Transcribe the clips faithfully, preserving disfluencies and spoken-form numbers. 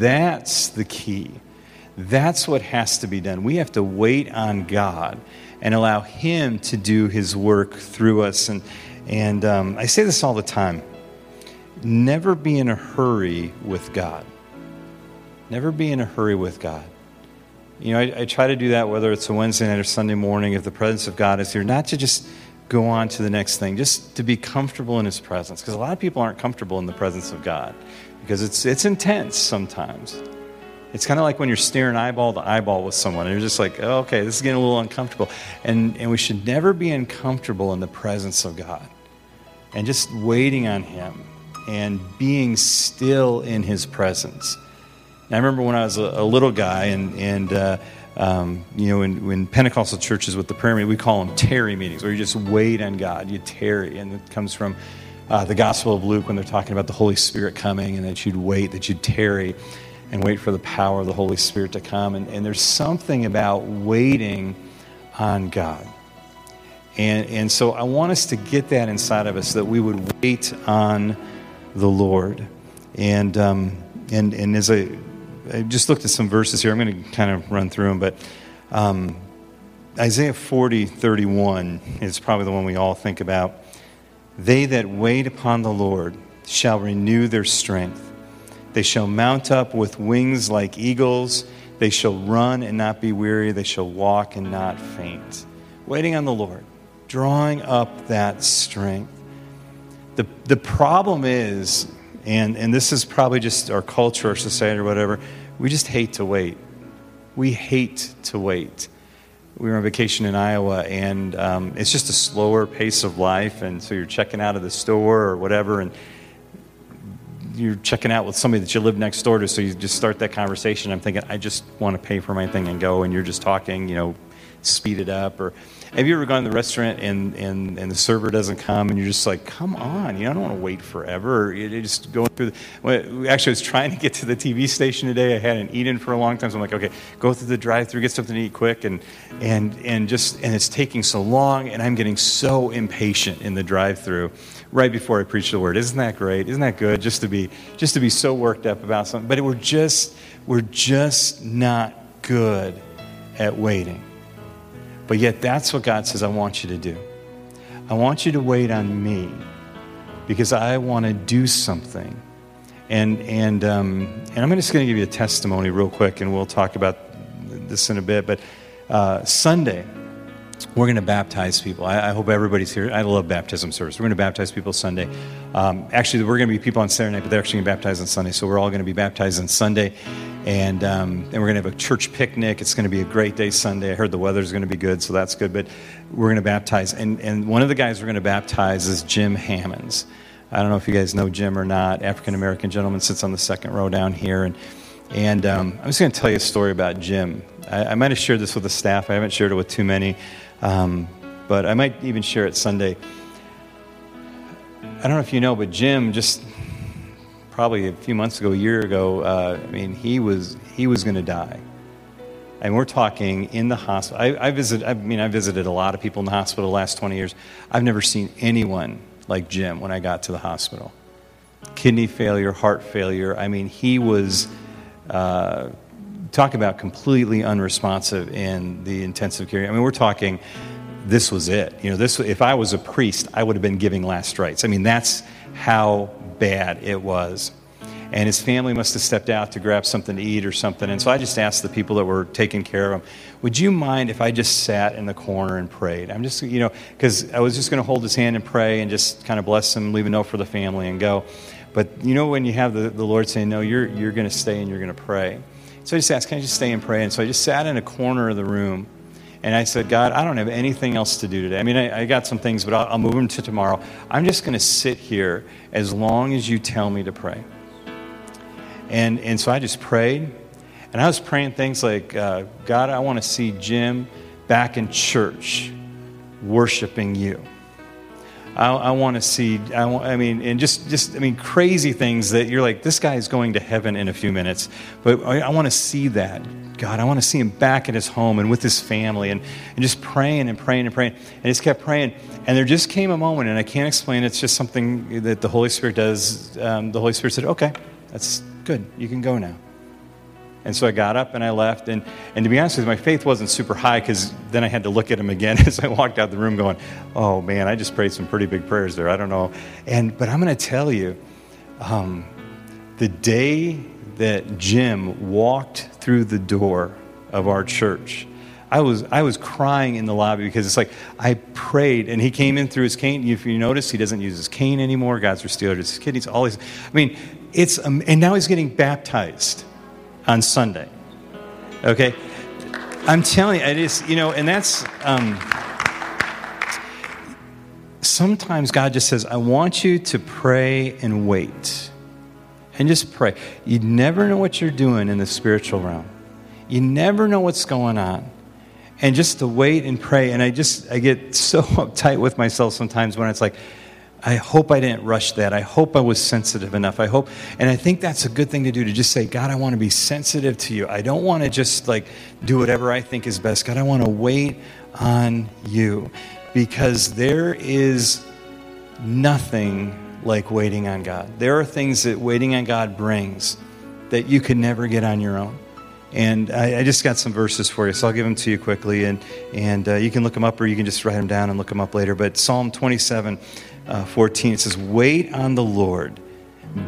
That's the key. That's what has to be done. We have to wait on God and allow Him to do His work through us. And and um, I say this all the time. Never be in a hurry with God. Never be in a hurry with God. You know, I, I try to do that, whether it's a Wednesday night or Sunday morning, if the presence of God is here, not to just go on to the next thing, just to be comfortable in His presence. Because a lot of people aren't comfortable in the presence of God because it's it's intense sometimes. It's kind of like when you're staring eyeball to eyeball with someone and you're just like, oh, okay, this is getting a little uncomfortable. And and we should never be uncomfortable in the presence of God and just waiting on Him and being still in His presence. And I remember when I was a, a little guy and, and uh, um, you know, in, in Pentecostal churches with the prayer meeting, we call them tarry meetings, where you just wait on God, you tarry. And it comes from uh, the Gospel of Luke when they're talking about the Holy Spirit coming and that you'd wait, that you'd tarry and wait for the power of the Holy Spirit to come. And, and there's something about waiting on God. And, and so I want us to get that inside of us, that we would wait on the Lord. And um, and and as I, I just looked at some verses here, I'm going to kind of run through them, but um, Isaiah forty thirty-one is probably the one we all think about. They that wait upon the Lord shall renew their strength. They shall mount up with wings like eagles. They shall run and not be weary. They shall walk and not faint. Waiting on the Lord, drawing up that strength. The the problem is, and, and this is probably just our culture, our society or whatever, we just hate to wait. We hate to wait. We were on vacation in Iowa, and um, it's just a slower pace of life, and so you're checking out of the store or whatever, and you're checking out with somebody that you live next door to, so you just start that conversation. I'm thinking, I just want to pay for my thing and go, and you're just talking, you know, speed it up. Or have you ever gone to the restaurant and, and, and the server doesn't come, and you're just like, come on, you know, I don't want to wait forever. Or you're just going through. The, actually, I was trying to get to the T V station today. I hadn't eaten for a long time, so I'm like, okay, go through the drive-through, get something to eat quick, and and and just and it's taking so long, and I'm getting so impatient in the drive-through. Right before I preach the word. Isn't that great? Isn't that good? Just to be just to be so worked up about something. But we're just we're just not good at waiting. But yet that's what God says I want you to do. I want you to wait on me because I want to do something. And and um, and I'm just going to give you a testimony real quick, and we'll talk about this in a bit. But uh, Sunday, we're going to baptize people. I, I hope everybody's here. I love baptism service. We're going to baptize people Sunday. Um, actually, we're going to be people on Saturday night, but they're actually going to baptize on Sunday. So we're all going to be baptized on Sunday. And um, and we're going to have a church picnic. It's going to be a great day Sunday. I heard the weather's going to be good, so that's good. But we're going to baptize. And, and one of the guys we're going to baptize is Jim Hammonds. I don't know if you guys know Jim or not. African-American gentleman, sits on the second row down here. And And um, I'm just going to tell you a story about Jim. I, I might have shared this with the staff. I haven't shared it with too many, um, but I might even share it Sunday. I don't know if you know, but Jim just probably a few months ago, a year ago. Uh, I mean, he was he was going to die, and we're talking in the hospital. I, I visit. I mean, I visited a lot of people in the hospital the last twenty years. I've never seen anyone like Jim when I got to the hospital. Kidney failure, heart failure. I mean, he was. Uh, talk about completely unresponsive in the intensive care. I mean, we're talking, this was it. You know, this. If I was a priest, I would have been giving last rites. I mean, that's how bad it was. And his family must have stepped out to grab something to eat or something. And so I just asked the people that were taking care of him, would you mind if I just sat in the corner and prayed? I'm just, you know, because I was just going to hold his hand and pray and just kind of bless him, leave a note for the family and go. But you know when you have the, the Lord saying, no, you're you're going to stay and you're going to pray. So I just asked, can I just stay and pray? And so I just sat in a corner of the room, and I said, God, I don't have anything else to do today. I mean, I, I got some things, but I'll, I'll move them to tomorrow. I'm just going to sit here as long as you tell me to pray. And and so I just prayed, and I was praying things like, uh, God, I want to see Jim back in church worshiping you. I, I want to see, I, want, I mean, and just, just, I mean, crazy things that you're like, this guy is going to heaven in a few minutes. But I, I want to see that, God. I want to see him back at his home and with his family and, and just praying and praying and praying. And I just kept praying. And there just came a moment, and I can't explain. It's just something that the Holy Spirit does. Um, the Holy Spirit said, okay, that's good. You can go now. And so I got up and I left. And, and to be honest with you, my faith wasn't super high, because then I had to look at him again as I walked out the room going, oh, man, I just prayed some pretty big prayers there. I don't know. And But I'm going to tell you, um, the day that Jim walked through the door of our church, I was I was crying in the lobby, because it's like I prayed, and he came in through his cane. If you notice, he doesn't use his cane anymore. God's restored his kidneys. All these. I mean, it's um, and now he's getting baptized on Sunday. Okay, I'm telling you, I just you know, and that's um, sometimes God just says, I want you to pray and wait, and just pray. You never know what you're doing in the spiritual realm. You never know what's going on. And just to wait and pray. And I just, I get so uptight with myself sometimes when it's like, I hope I didn't rush that. I hope I was sensitive enough. I hope, and I think that's a good thing to do, to just say, God, I want to be sensitive to you. I don't want to just like do whatever I think is best. God, I want to wait on you, because there is nothing like waiting on God. There are things that waiting on God brings that you could never get on your own. And I, I just got some verses for you, so I'll give them to you quickly. And and uh, you can look them up, or you can just write them down and look them up later. But Psalm twenty-seven, uh, fourteen, it says, wait on the Lord,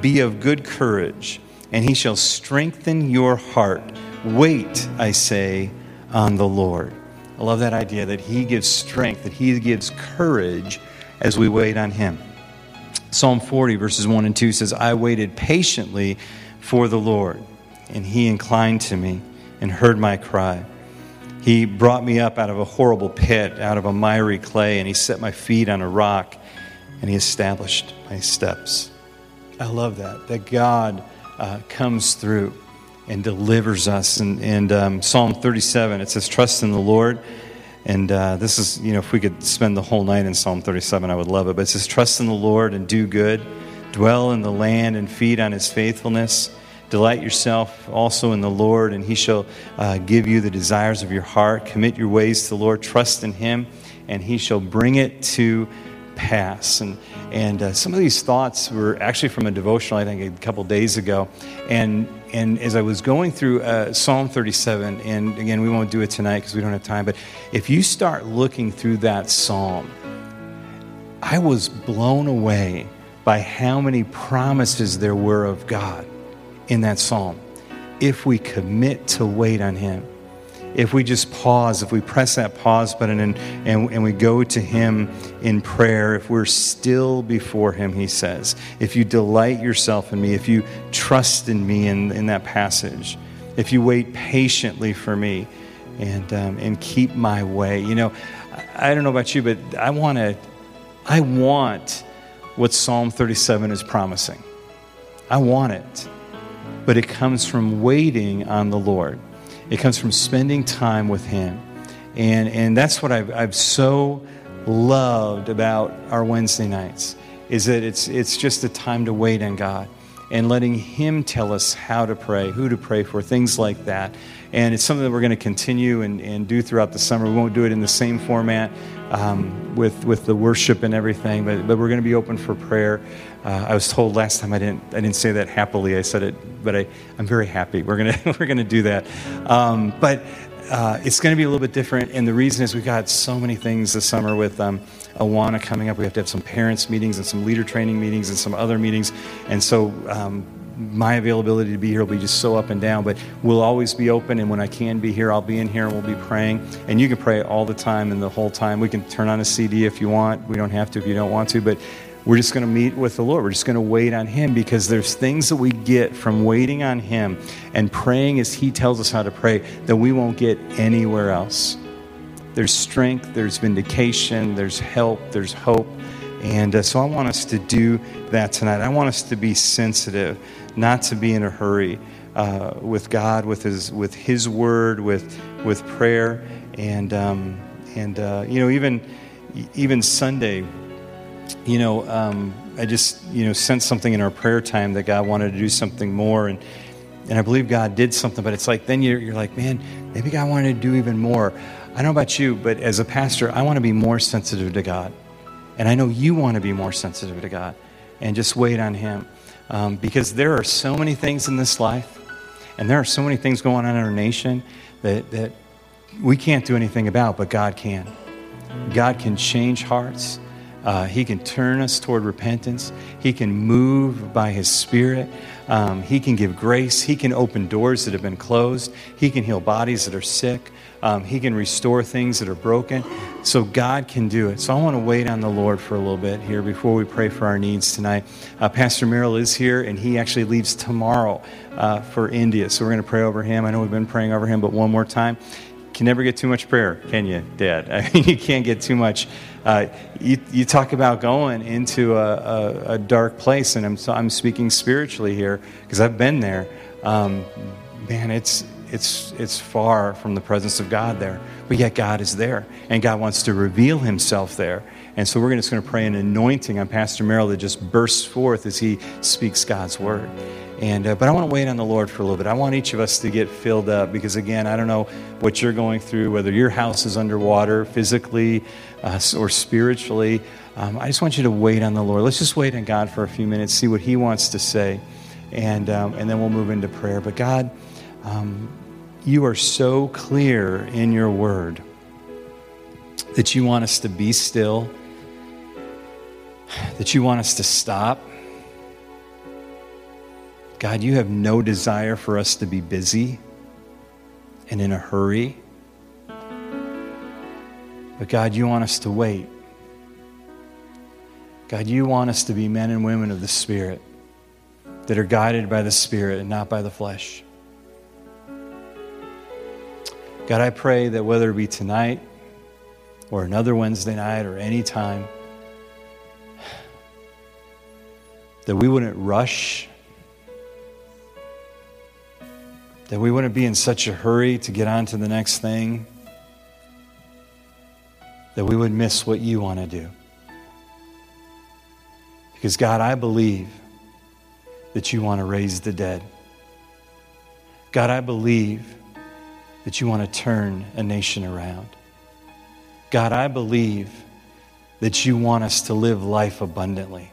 be of good courage, and he shall strengthen your heart. Wait, I say, on the Lord. I love that idea that he gives strength, that he gives courage as we wait on him. Psalm forty, verses one and two says, I waited patiently for the Lord, and he inclined to me and heard my cry. He brought me up out of a horrible pit, out of a miry clay, and he set my feet on a rock, and he established my steps. I love that, that God uh, comes through and delivers us. And, and um, Psalm thirty-seven, it says, trust in the Lord. And uh, this is, you know, if we could spend the whole night in Psalm thirty-seven, I would love it. But it says, trust in the Lord and do good. Dwell in the land and feed on his faithfulness. Delight yourself also in the Lord, and he shall uh, give you the desires of your heart. Commit your ways to the Lord. Trust in him, and he shall bring it to pass. And and uh, some of these thoughts were actually from a devotional, I think, a couple days ago. And and as I was going through uh, Psalm thirty-seven, and again, we won't do it tonight because we don't have time, but if you start looking through that psalm, I was blown away by how many promises there were of God in that psalm, if we commit to wait on him, if we just pause, if we press that pause button and, and, and we go to him in prayer, if we're still before him, he says, if you delight yourself in me, if you trust in me in, in that passage, if you wait patiently for me and, um, and keep my way. You know, I, I don't know about you, but I want to, I want what Psalm thirty-seven is promising. I want it. But it comes from waiting on the Lord. It comes from spending time with him. And and that's what I've I've so loved about our Wednesday nights, is that it's it's just a time to wait on God and letting him tell us how to pray, who to pray for, things like that. And it's something that we're going to continue and, and do throughout the summer. We won't do it in the same format um, with with the worship and everything, but, but we're going to be open for prayer. Uh, I was told last time I didn't I didn't say that happily. I said it, but I, I'm very happy. We're gonna we're gonna do that. Um, but uh, it's going to be a little bit different, and the reason is we've got so many things this summer with um, Awana coming up. We have to have some parents meetings and some leader training meetings and some other meetings, and so. Um, My availability to be here will be just so up and down, but we'll always be open, and when I can be here, I'll be in here, and we'll be praying. And you can pray all the time and the whole time. We can turn on a C D if you want. We don't have to if you don't want to, but we're just going to meet with the Lord. We're just going to wait on him, because there's things that we get from waiting on him and praying as he tells us how to pray that we won't get anywhere else. There's strength, there's vindication, there's help, there's hope. And uh, so I want us to do that tonight. I want us to be sensitive, not to be in a hurry uh, with God, with His with His Word, with with prayer, and um, and uh, you know even even Sunday, you know um, I just you know sensed something in our prayer time that God wanted to do something more, and and I believe God did something. But it's like then you're you're like, man, maybe God wanted to do even more. I don't know about you, but as a pastor, I want to be more sensitive to God. And I know you want to be more sensitive to God and just wait on him. Um, because there are so many things in this life. And there are so many things going on in our nation that, that we can't do anything about, but God can. God can change hearts. Uh, he can turn us toward repentance. He can move by his Spirit. Um, he can give grace. He can open doors that have been closed. He can heal bodies that are sick. Um, he can restore things that are broken. So God can do it. So I want to wait on the Lord for a little bit here before we pray for our needs tonight. Uh, Pastor Merrill is here, and he actually leaves tomorrow uh, for India. So we're going to pray over him. I know we've been praying over him, but one more time. Can never get too much prayer, can you, Dad? I mean, you can't get too much. Uh, you, you talk about going into a, a, a dark place, and I'm so, I'm speaking spiritually here because I've been there. Um, man, it's it's it's far from the presence of God there, but yet God is there, and God wants to reveal himself there. And so we're just going to pray an anointing on Pastor Merrill that just bursts forth as he speaks God's word. And, uh, but I want to wait on the Lord for a little bit. I want each of us to get filled up because, again, I don't know what you're going through, whether your house is underwater physically uh, or spiritually. Um, I just want you to wait on the Lord. Let's just wait on God for a few minutes, see what he wants to say, and um, and then we'll move into prayer. But, God, um, you are so clear in your word that you want us to be still, that you want us to stop. God, you have no desire for us to be busy and in a hurry. But God, you want us to wait. God, you want us to be men and women of the Spirit that are guided by the Spirit and not by the flesh. God, I pray that whether it be tonight or another Wednesday night or any time, that we wouldn't rush, that we wouldn't be in such a hurry to get on to the next thing, that we would miss what you want to do. Because, God, I believe that you want to raise the dead. God, I believe that you want to turn a nation around. God, I believe that you want us to live life abundantly.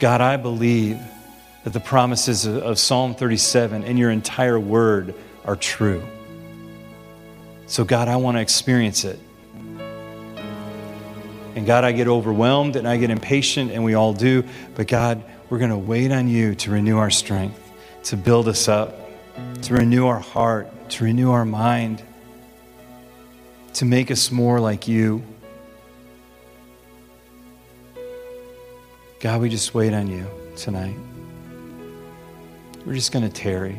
God, I believe that the promises of Psalm thirty-seven and your entire word are true. So, God, I want to experience it. And, God, I get overwhelmed and I get impatient, and we all do. But, God, we're going to wait on you to renew our strength, to build us up, to renew our heart, to renew our mind, to make us more like you. God, we just wait on you tonight. We're just going to tarry.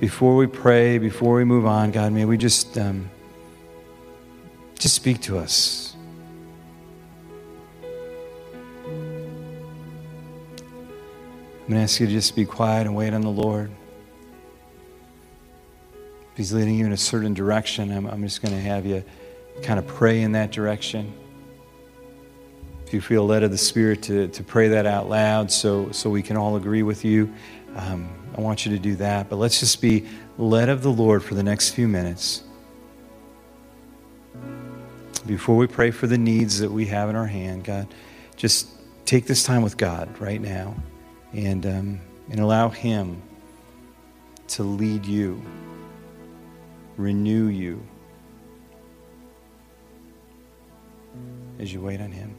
Before we pray, before we move on, God, may we just um, just speak to us. I'm going to ask you to just be quiet and wait on the Lord. If he's leading you in a certain direction, I'm, I'm just going to have you kind of pray in that direction. If you feel led of the Spirit to, to pray that out loud so, so we can all agree with you, um, I want you to do that. But let's just be led of the Lord for the next few minutes before we pray for the needs that we have in our hand. God, just take this time with God right now and, um, and allow him to lead you, renew you as you wait on him.